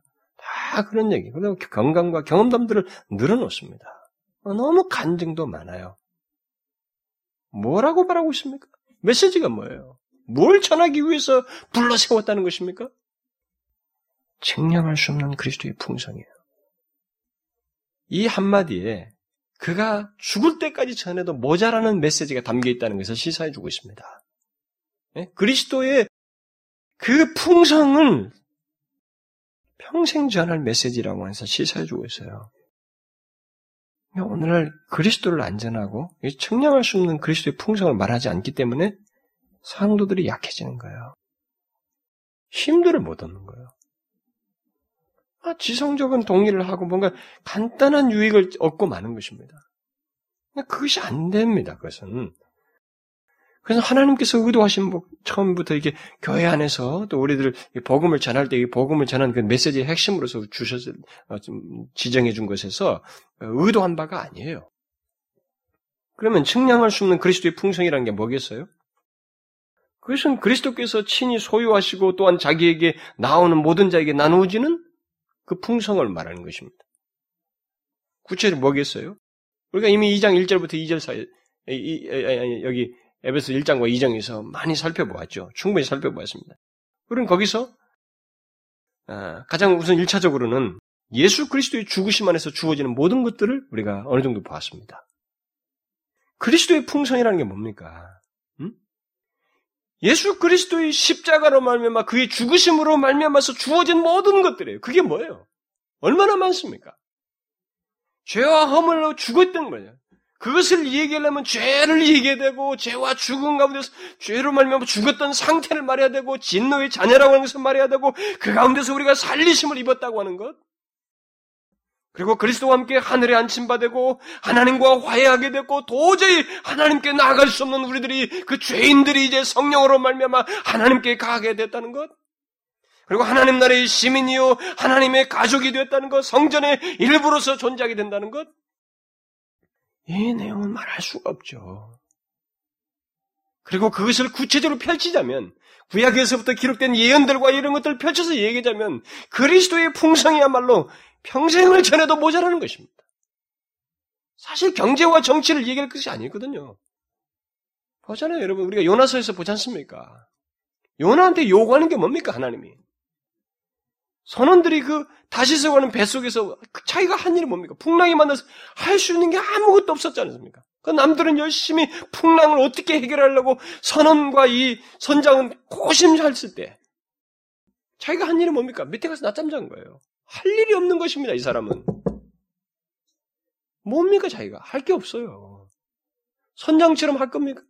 다 그런 얘기. 그리고 경감과 경험담들을 늘어놓습니다. 너무 간증도 많아요. 뭐라고 말하고 있습니까? 메시지가 뭐예요? 뭘 전하기 위해서 불러 세웠다는 것입니까? 측량할 수 없는 그리스도의 풍성이에요. 이 한마디에 그가 죽을 때까지 전해도 모자라는 메시지가 담겨 있다는 것을 시사해주고 있습니다. 그리스도의 그 풍성을 평생 전할 메시지라고 해서 시사해주고 있어요. 오늘날 그리스도를 안 전하고 측량할 수 없는 그리스도의 풍성을 말하지 않기 때문에 상도들이 약해지는 거예요. 힘들을 못 얻는 거예요. 아, 지성적인 동의를 하고 뭔가 간단한 유익을 얻고 마는 것입니다. 그것이 안 됩니다. 그것은. 그래서 하나님께서 의도하신 처음부터 이게 교회 안에서 또 우리들 복음을 전할 때 이 복음을 전한 그 메시지의 핵심으로서 주셔서 지정해 준 것에서 의도한 바가 아니에요. 그러면 측량할 수 없는 그리스도의 풍성이라는 게 뭐겠어요? 그것은 그리스도께서 친히 소유하시고 또한 자기에게 나오는 모든 자에게 나누어지는 그 풍성을 말하는 것입니다. 구체로 뭐겠어요? 우리가 이미 이 장 일 절부터 이 절 사이 이, 이, 아니, 여기 에베소 일 장과 이 장에서 많이 살펴보았죠. 충분히 살펴보았습니다. 우리는 거기서 가장 우선 일 차적으로는 예수 그리스도의 죽으심 안에서 주어지는 모든 것들을 우리가 어느 정도 보았습니다. 그리스도의 풍성이라는 게 뭡니까? 음? 예수 그리스도의 십자가로 말미암아 그의 죽으심으로 말미암아서 주어진 모든 것들이에요. 그게 뭐예요? 얼마나 많습니까? 죄와 허물로 죽었던 거예요. 그것을 얘기하려면 죄를 얘기해야 되고 죄와 죽음 가운데서 죄로 말미암아 죽었던 상태를 말해야 되고 진노의 자녀라고 하는 것을 말해야 되고 그 가운데서 우리가 살리심을 입었다고 하는 것 그리고 그리스도와 함께 하늘에 앉힌바되고 하나님과 화해하게 되고 도저히 하나님께 나아갈 수 없는 우리들이 그 죄인들이 이제 성령으로 말미암아 하나님께 가게 됐다는 것 그리고 하나님 나라의 시민이요 하나님의 가족이 되었다는 것 성전의 일부로서 존재하게 된다는 것 이 내용은 말할 수가 없죠. 그리고 그것을 구체적으로 펼치자면 구약에서부터 기록된 예언들과 이런 것들을 펼쳐서 얘기하자면 그리스도의 풍성이야말로 평생을 전해도 모자라는 것입니다. 사실 경제와 정치를 얘기할 것이 아니거든요. 보잖아요. 여러분 우리가 요나서에서 보지 않습니까? 요나한테 요구하는 게 뭡니까? 하나님이. 선원들이 그 다시서 가는 뱃속에서 그 차이가 한 일이 뭡니까? 풍랑이 만나서 할 수 있는 게 아무것도 없었지 않습니까? 그 남들은 열심히 풍랑을 어떻게 해결하려고 선원과 이 선장은 고심했을 때 차이가 한 일이 뭡니까? 밑에 가서 낮잠 잔 거예요. 할 일이 없는 것입니다. 이 사람은. 뭡니까 자기가? 할 게 없어요. 선장처럼 할 겁니까?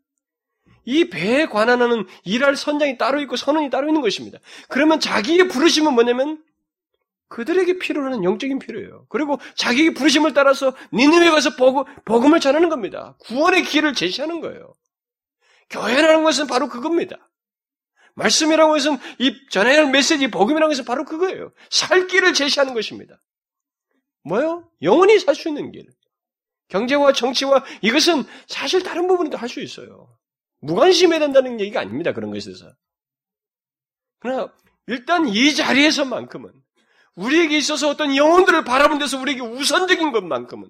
이 배에 관한하는 일할 선장이 따로 있고 선원이 따로 있는 것입니다. 그러면 자기의 부르심은 뭐냐면 그들에게 필요로 하는 영적인 필요예요. 그리고 자기의 부르심을 따라서 니느웨에 가서 복음을 전하는 겁니다. 구원의 기회를 제시하는 거예요. 교회라는 것은 바로 그겁니다. 말씀이라고 해서는 이 전해야 할 메시지, 복음이라고 해서 바로 그거예요. 살 길을 제시하는 것입니다. 뭐요? 영원히 살 수 있는 길. 경제와 정치와 이것은 사실 다른 부분에도 할 수 있어요. 무관심해야 된다는 얘기가 아닙니다. 그런 것에 대해서. 그러나 일단 이 자리에서만큼은 우리에게 있어서 어떤 영혼들을 바라본 데서 우리에게 우선적인 것만큼은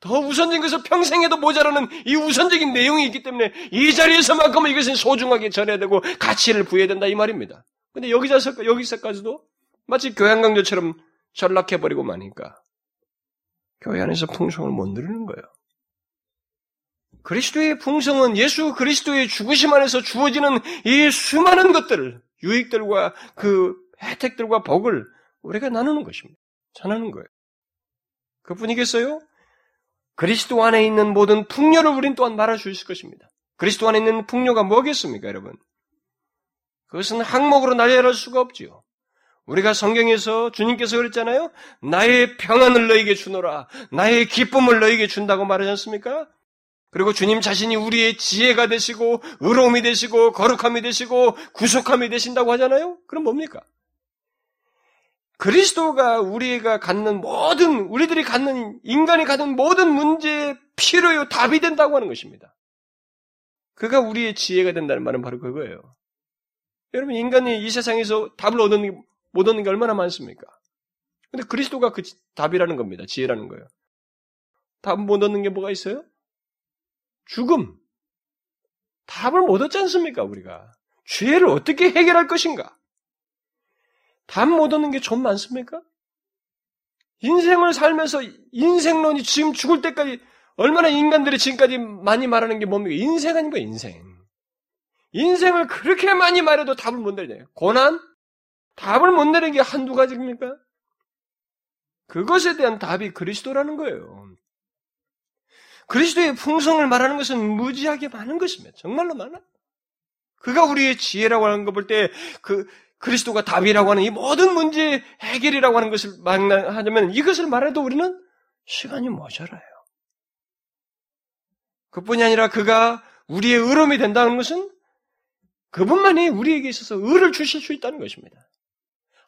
더 우선적인 것을 평생에도 모자라는 이 우선적인 내용이 있기 때문에 이 자리에서만큼은 이것은 소중하게 전해야 되고 가치를 부여해야 된다 이 말입니다. 그런데 여기서, 여기서까지도 마치 교양강조처럼 전락해버리고 마니까 교회 안에서 풍성을 못 누리는 거예요. 그리스도의 풍성은 예수 그리스도의 죽으심 안에서 주어지는 이 수많은 것들을 유익들과 그 혜택들과 복을 우리가 나누는 것입니다. 전하는 거예요. 그뿐이겠어요? 그리스도 안에 있는 모든 풍요를 우린 또한 말할 수 있을 것입니다. 그리스도 안에 있는 풍요가 뭐겠습니까, 여러분? 그것은 항목으로 나열할 수가 없지요. 우리가 성경에서 주님께서 그랬잖아요. 나의 평안을 너에게 주노라. 나의 기쁨을 너에게 준다고 말하지 않습니까? 그리고 주님 자신이 우리의 지혜가 되시고 의로움이 되시고 거룩함이 되시고 구속함이 되신다고 하잖아요. 그럼 뭡니까? 그리스도가 우리가 갖는 모든, 우리들이 갖는, 인간이 갖는 모든 문제의 필요요 답이 된다고 하는 것입니다. 그가 우리의 지혜가 된다는 말은 바로 그거예요. 여러분, 인간이 이 세상에서 답을 얻는, 못 얻는 게 얼마나 많습니까? 근데 그리스도가 그 답이라는 겁니다. 지혜라는 거예요. 답 못 얻는 게 뭐가 있어요? 죽음. 답을 못 얻지 않습니까, 우리가? 죄를 어떻게 해결할 것인가? 답 못 얻는 게 좀 많습니까? 인생을 살면서 인생론이 지금 죽을 때까지 얼마나 인간들이 지금까지 많이 말하는 게 뭡니까? 인생 아닌가, 인생. 인생을 그렇게 많이 말해도 답을 못 내려요. 고난? 답을 못 내리는 게 한두 가지입니까? 그것에 대한 답이 그리스도라는 거예요. 그리스도의 풍성을 말하는 것은 무지하게 많은 것입니다. 정말로 많아요. 그가 우리의 지혜라고 하는 거 볼 때 그 그리스도가 답이라고 하는 이 모든 문제의 해결이라고 하는 것을 말하자면 이것을 말해도 우리는 시간이 모자라요. 그뿐이 아니라 그가 우리의 의로움이 된다는 것은 그분만이 우리에게 있어서 의를 주실 수 있다는 것입니다.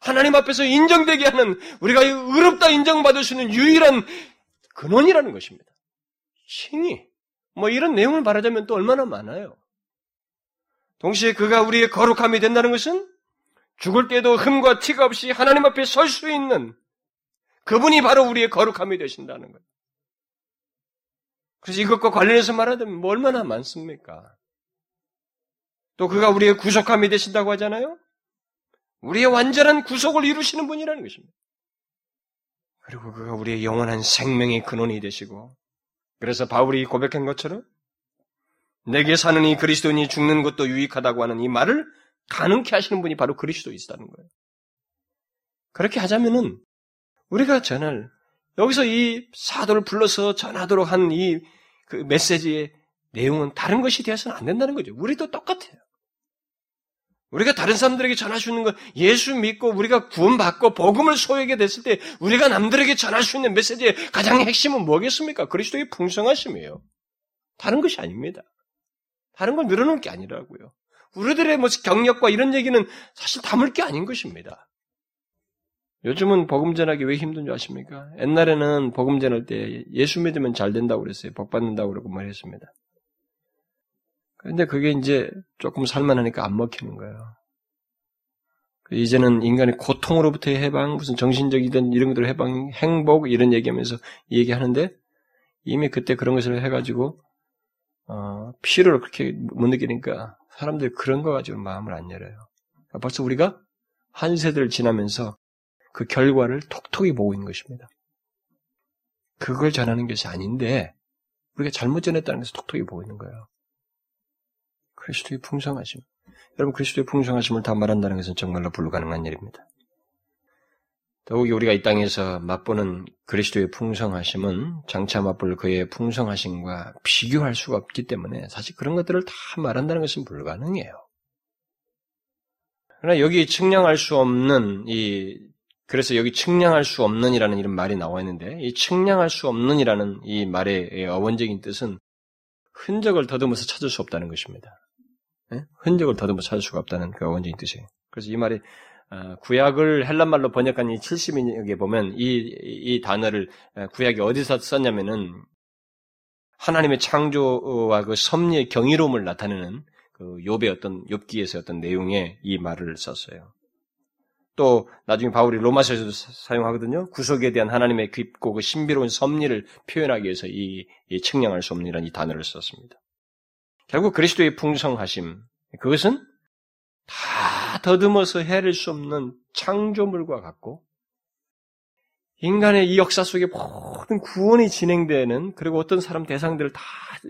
하나님 앞에서 인정되게 하는 우리가 의롭다 인정받을 수 있는 유일한 근원이라는 것입니다. 칭의, 뭐 이런 내용을 말하자면 또 얼마나 많아요. 동시에 그가 우리의 거룩함이 된다는 것은 죽을 때도 흠과 티가 없이 하나님 앞에 설 수 있는 그분이 바로 우리의 거룩함이 되신다는 거예요. 그래서 이것과 관련해서 말하자면 뭐 얼마나 많습니까? 또 그가 우리의 구속함이 되신다고 하잖아요. 우리의 완전한 구속을 이루시는 분이라는 것입니다. 그리고 그가 우리의 영원한 생명의 근원이 되시고 그래서 바울이 고백한 것처럼 내게 사는 이 그리스도니 죽는 것도 유익하다고 하는 이 말을 가능케 하시는 분이 바로 그리스도이시다는 거예요. 그렇게 하자면은 우리가 전할 여기서 이 사도를 불러서 전하도록 한 이 그 메시지의 내용은 다른 것이 되어서는 안 된다는 거죠. 우리도 똑같아요. 우리가 다른 사람들에게 전할 수 있는 건 예수 믿고 우리가 구원받고 복음을 소유하게 됐을 때 우리가 남들에게 전할 수 있는 메시지의 가장 핵심은 뭐겠습니까? 그리스도의 풍성하심이에요. 다른 것이 아닙니다. 다른 걸 늘어놓을 게 아니라고요. 우리들의 뭐 경력과 이런 얘기는 사실 담을 게 아닌 것입니다. 요즘은 복음 전하기 왜 힘든 줄 아십니까? 옛날에는 복음 전할 때 예수 믿으면 잘 된다고 그랬어요. 복 받는다고 그러고 말했습니다. 근데 그게 이제 조금 살만하니까 안 먹히는 거예요. 이제는 인간의 고통으로부터의 해방, 무슨 정신적이든 이런 것들 해방, 행복 이런 얘기하면서 얘기하는데 이미 그때 그런 것을 해가지고 어, 피로를 그렇게 못 느끼니까 사람들이 그런 거 가지고 마음을 안 열어요. 벌써 우리가 한 세대를 지나면서 그 결과를 톡톡히 보고 있는 것입니다. 그걸 전하는 것이 아닌데 우리가 잘못 전했다는 것을 톡톡히 보고 있는 거예요. 그리스도의 풍성하심. 여러분, 그리스도의 풍성하심을 다 말한다는 것은 정말로 불가능한 일입니다. 더욱이 우리가 이 땅에서 맛보는 그리스도의 풍성하심은 장차 맛볼 그의 풍성하심과 비교할 수가 없기 때문에 사실 그런 것들을 다 말한다는 것은 불가능해요. 그러나 여기 측량할 수 없는 이 그래서 여기 측량할 수 없는 이라는 이런 말이 나와 있는데 이 측량할 수 없는 이라는 이 말의 어원적인 뜻은 흔적을 더듬어서 찾을 수 없다는 것입니다. 예? 흔적을 더듬어 찾을 수가 없다는 그 원적인 뜻이에요. 그래서 이 말이 어, 구약을 헬란말로 번역한 이 칠십 인역에 보면 이, 이 단어를 구약이 어디서 썼냐면은 하나님의 창조와 그 섭리의 경이로움을 나타내는 그 욥의 어떤 욥기에서 어떤 내용에 이 말을 썼어요. 또 나중에 바울이 로마서에서도 사용하거든요. 구속에 대한 하나님의 깊고 그 신비로운 섭리를 표현하기 위해서 이, 이 측량할 수 없는 이 단어를 썼습니다. 결국 그리스도의 풍성하심, 그것은 다 더듬어서 헤아릴 수 없는 창조물과 같고 인간의 이 역사 속에 모든 구원이 진행되는 그리고 어떤 사람 대상들을 다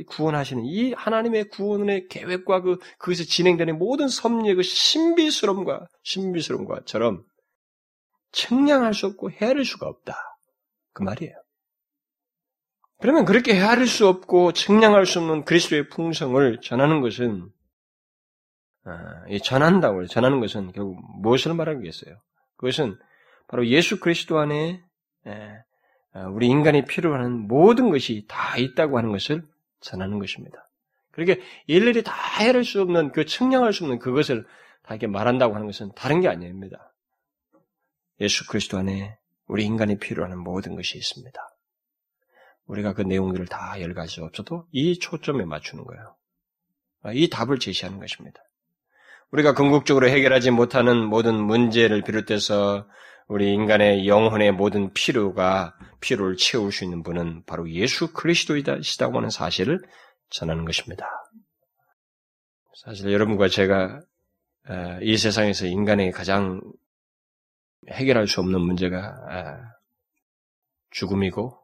구원하시는 이 하나님의 구원의 계획과 그, 거기서 진행되는 모든 섭리의 그 신비스러움과 신비스러움과처럼 측량할 수 없고 헤아릴 수가 없다. 그 말이에요. 그러면 그렇게 헤아릴 수 없고 측량할 수 없는 그리스도의 풍성을 전하는 것은 아, 이 전한다고 전하는 것은 결국 무엇을 말하겠어요? 그것은 바로 예수 그리스도 안에 우리 인간이 필요로 하는 모든 것이 다 있다고 하는 것을 전하는 것입니다. 그렇게 일일이 다 헤아릴 수 없는, 그 측량할 수 없는 그것을 다 이렇게 말한다고 하는 것은 다른 게 아닙니다. 예수 그리스도 안에 우리 인간이 필요로 하는 모든 것이 있습니다. 우리가 그 내용들을 다 열갈 수 없어도 이 초점에 맞추는 거예요. 이 답을 제시하는 것입니다. 우리가 궁극적으로 해결하지 못하는 모든 문제를 비롯해서 우리 인간의 영혼의 모든 필요가 필요를 채울 수 있는 분은 바로 예수 그리스도이시다고 하는 사실을 전하는 것입니다. 사실 여러분과 제가 이 세상에서 인간에게 가장 해결할 수 없는 문제가 죽음이고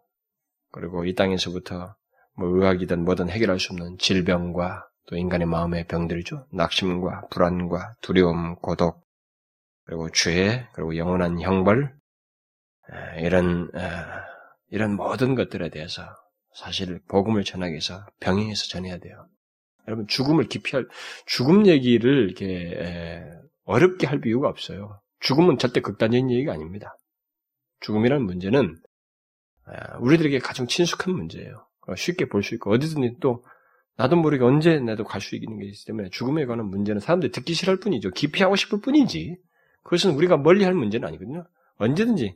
그리고 이 땅에서부터 뭐 의학이든 뭐든 해결할 수 없는 질병과 또 인간의 마음의 병들이죠. 낙심과 불안과 두려움, 고독, 그리고 죄, 그리고 영원한 형벌, 이런, 이런 모든 것들에 대해서 사실 복음을 전하기 위해서 병행해서 전해야 돼요. 여러분, 죽음을 기피할, 죽음 얘기를 이렇게 어렵게 할 이유가 없어요. 죽음은 절대 극단적인 얘기가 아닙니다. 죽음이라는 문제는 우리들에게 가장 친숙한 문제예요. 쉽게 볼 수 있고, 어디든지 또 나도 모르게 언제 나도 갈 수 있는 게 있기 때문에 죽음에 관한 문제는 사람들이 듣기 싫을 뿐이죠. 기피하고 싶을 뿐이지. 그것은 우리가 멀리할 문제는 아니거든요. 언제든지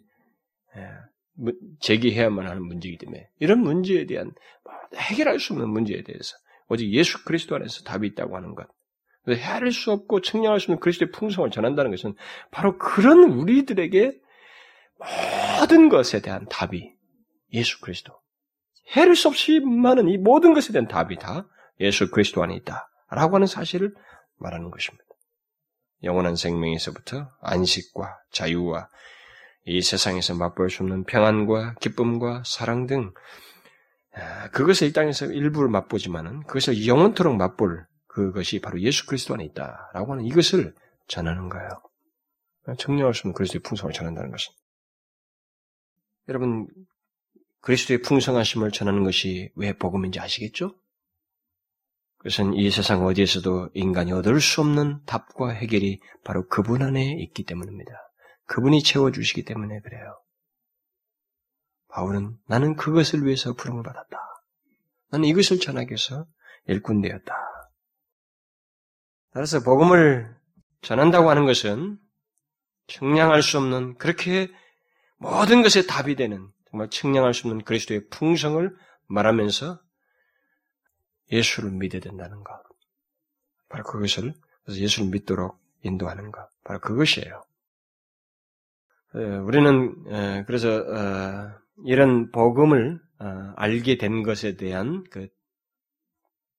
제기해야만 하는 문제이기 때문에 이런 문제에 대한 해결할 수 없는 문제에 대해서 오직 예수 그리스도 안에서 답이 있다고 하는 것. 헤아릴 수 없고 측량할 수 없는 그리스도의 풍성을 전한다는 것은 바로 그런 우리들에게 모든 것에 대한 답이 예수 그리스도. 헤아릴 수 없이 많은 이 모든 것에 대한 답이 다 예수 그리스도 안에 있다라고 하는 사실을 말하는 것입니다. 영원한 생명에서부터 안식과 자유와 이 세상에서 맛볼 수 없는 평안과 기쁨과 사랑 등 그것을 이 땅에서 일부를 맛보지만은 그것을 영원토록 맛볼 그것이 바로 예수 그리스도 안에 있다라고 하는 이것을 전하는 거예요. 청량할 수 없는 그리스도의 풍성을 전한다는 것은 여러분 그리스도의 풍성하심을 전하는 것이 왜 복음인지 아시겠죠? 그것은 이 세상 어디에서도 인간이 얻을 수 없는 답과 해결이 바로 그분 안에 있기 때문입니다. 그분이 채워주시기 때문에 그래요. 바울은 나는 그것을 위해서 부름을 받았다. 나는 이것을 전하기 위해서 일꾼되었다. 따라서 복음을 전한다고 하는 것은 측량할 수 없는 그렇게 모든 것에 답이 되는 정말 측량할 수 없는 그리스도의 풍성을 말하면서 예수를 믿어야 된다는 것. 바로 그것을, 그래서 예수를 믿도록 인도하는 것. 바로 그것이에요. 우리는, 그래서, 이런 복음을 알게 된 것에 대한 그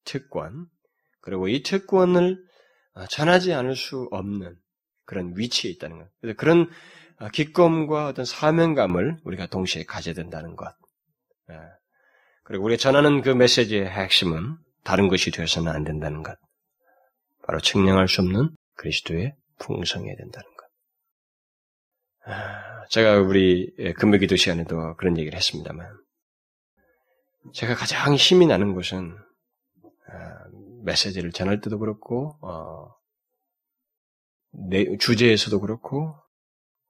특권, 그리고 이 특권을 전하지 않을 수 없는 그런 위치에 있다는 것. 그래서 그런 기쁨과 어떤 사명감을 우리가 동시에 가져야 된다는 것. 그리고 우리가 전하는 그 메시지의 핵심은 다른 것이 되어서는 안 된다는 것. 바로 측량할 수 없는 그리스도의 풍성해야 된다는 것. 제가 우리 금요기도 시간에도 그런 얘기를 했습니다만 제가 가장 힘이 나는 것은 메시지를 전할 때도 그렇고 어, 주제에서도 그렇고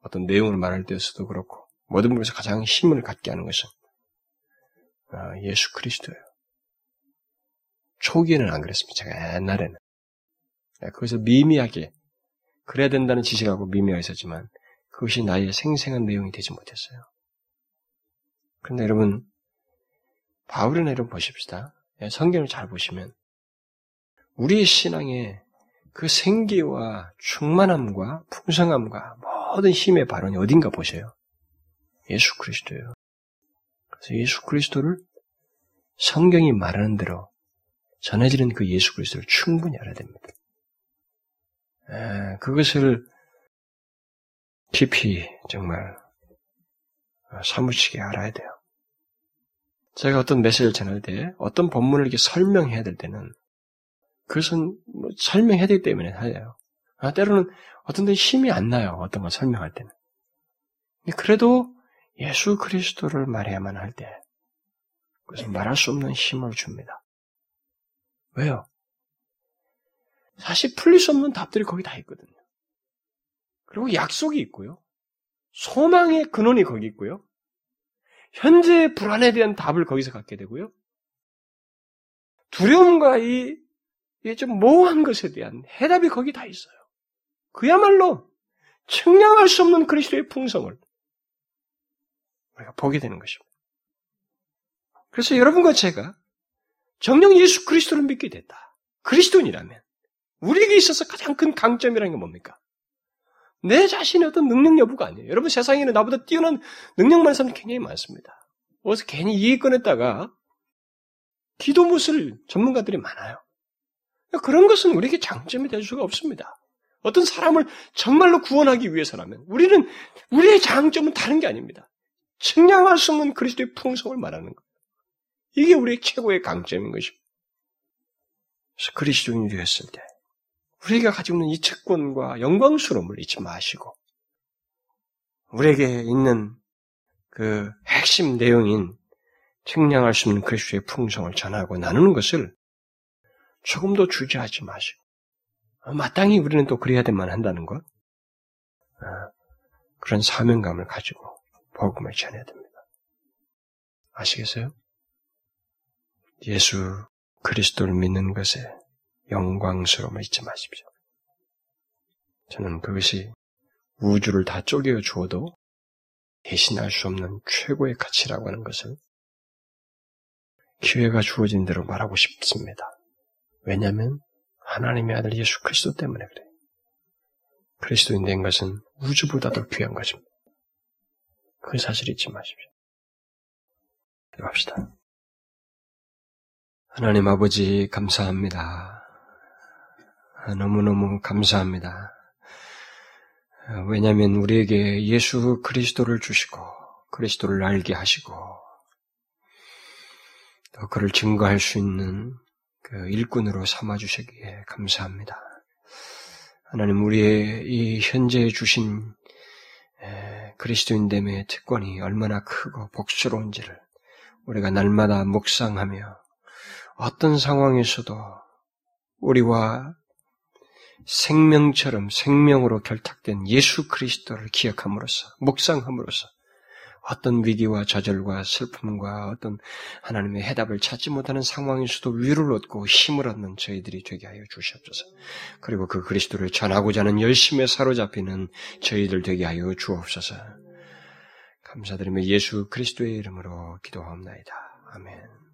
어떤 내용을 말할 때에서도 그렇고 모든 부분에서 가장 힘을 갖게 하는 것은 아, 예수 그리스도예요. 초기에는 안 그랬습니다. 제가 옛날에는 그것을 미미하게 그래야 된다는 지식하고 미미하게 있었지만 그것이 나의 생생한 내용이 되지 못했어요. 그런데 여러분, 바울이나 이런 보십시다. 성경을 잘 보시면 우리의 신앙에 그 생기와 충만함과 풍성함과 모든 힘의 발원이 어딘가 보세요. 예수 그리스도예요. 그래서 예수 그리스도를 성경이 말하는 대로 전해지는 그 예수 그리스도를 충분히 알아야 됩니다. 에, 그것을 깊이 정말 사무치게 알아야 돼요. 제가 어떤 메시지를 전할 때 어떤 본문을 이렇게 설명해야 될 때는 그것은 뭐 설명해야 되기 때문에 하요. 아, 때로는 어떤 데 힘이 안 나요. 어떤 걸 설명할 때는. 그래도 예수 그리스도를 말해야만 할 때 그것은 말할 수 없는 힘을 줍니다. 왜요? 사실 풀릴 수 없는 답들이 거기 다 있거든요. 그리고 약속이 있고요. 소망의 근원이 거기 있고요. 현재의 불안에 대한 답을 거기서 갖게 되고요. 두려움과 이, 이 좀 모호한 것에 대한 해답이 거기 다 있어요. 그야말로 측량할 수 없는 그리스도의 풍성을 우리가 보게 되는 것입니다. 그래서 여러분과 제가 정녕 예수 그리스도를 믿게 됐다. 그리스도인이라면 우리에게 있어서 가장 큰 강점이라는 게 뭡니까? 내 자신의 어떤 능력 여부가 아니에요. 여러분 세상에는 나보다 뛰어난 능력 많은 사람들이 굉장히 많습니다. 어디서 괜히 얘기 꺼냈다가 기도 무술 전문가들이 많아요. 그런 것은 우리에게 장점이 될 수가 없습니다. 어떤 사람을 정말로 구원하기 위해서라면 우리는 우리의 장점은 다른 게 아닙니다. 측량할 수 없는 그리스도의 풍성을 말하는 것. 이게 우리의 최고의 강점인 것입니다. 그래서 그리스도인이 되었을 때 우리가 가지고 있는 이 특권과 영광스러움을 잊지 마시고 우리에게 있는 그 핵심 내용인 측량할 수 없는 그리스도의 풍성을 전하고 나누는 것을 조금도 주저하지 마시고 마땅히 우리는 또 그래야 될만 한다는 것, 그런 사명감을 가지고 복음을 전해야 됩니다. 아시겠어요? 예수 그리스도를 믿는 것에 영광스러움을 잊지 마십시오. 저는 그것이 우주를 다 쪼개어 주어도 대신할 수 없는 최고의 가치라고 하는 것을 기회가 주어진 대로 말하고 싶습니다. 왜냐하면 하나님의 아들 예수 그리스도 때문에 그래요. 그리스도인 된 것은 우주보다 더 귀한 것입니다. 그 사실 잊지 마십시오. 들어갑시다. 하나님 아버지 감사합니다. 너무너무 감사합니다. 왜냐하면 우리에게 예수 그리스도를 주시고 그리스도를 알게 하시고 또 그를 증거할 수 있는 그 일꾼으로 삼아주시기에 감사합니다. 하나님 우리의 이 현재에 주신 그리스도인됨의 특권이 얼마나 크고 복스러운지를 우리가 날마다 묵상하며 어떤 상황에서도 우리와 생명처럼 생명으로 결탁된 예수 그리스도를 기억함으로써 묵상함으로써 어떤 위기와 좌절과 슬픔과 어떤 하나님의 해답을 찾지 못하는 상황에서도 위로를 얻고 힘을 얻는 저희들이 되게 하여 주시옵소서. 그리고 그 그리스도를 전하고자 하는 열심에 사로잡히는 저희들 되게 하여 주옵소서. 감사드리며 예수 그리스도의 이름으로 기도하옵나이다. 아멘.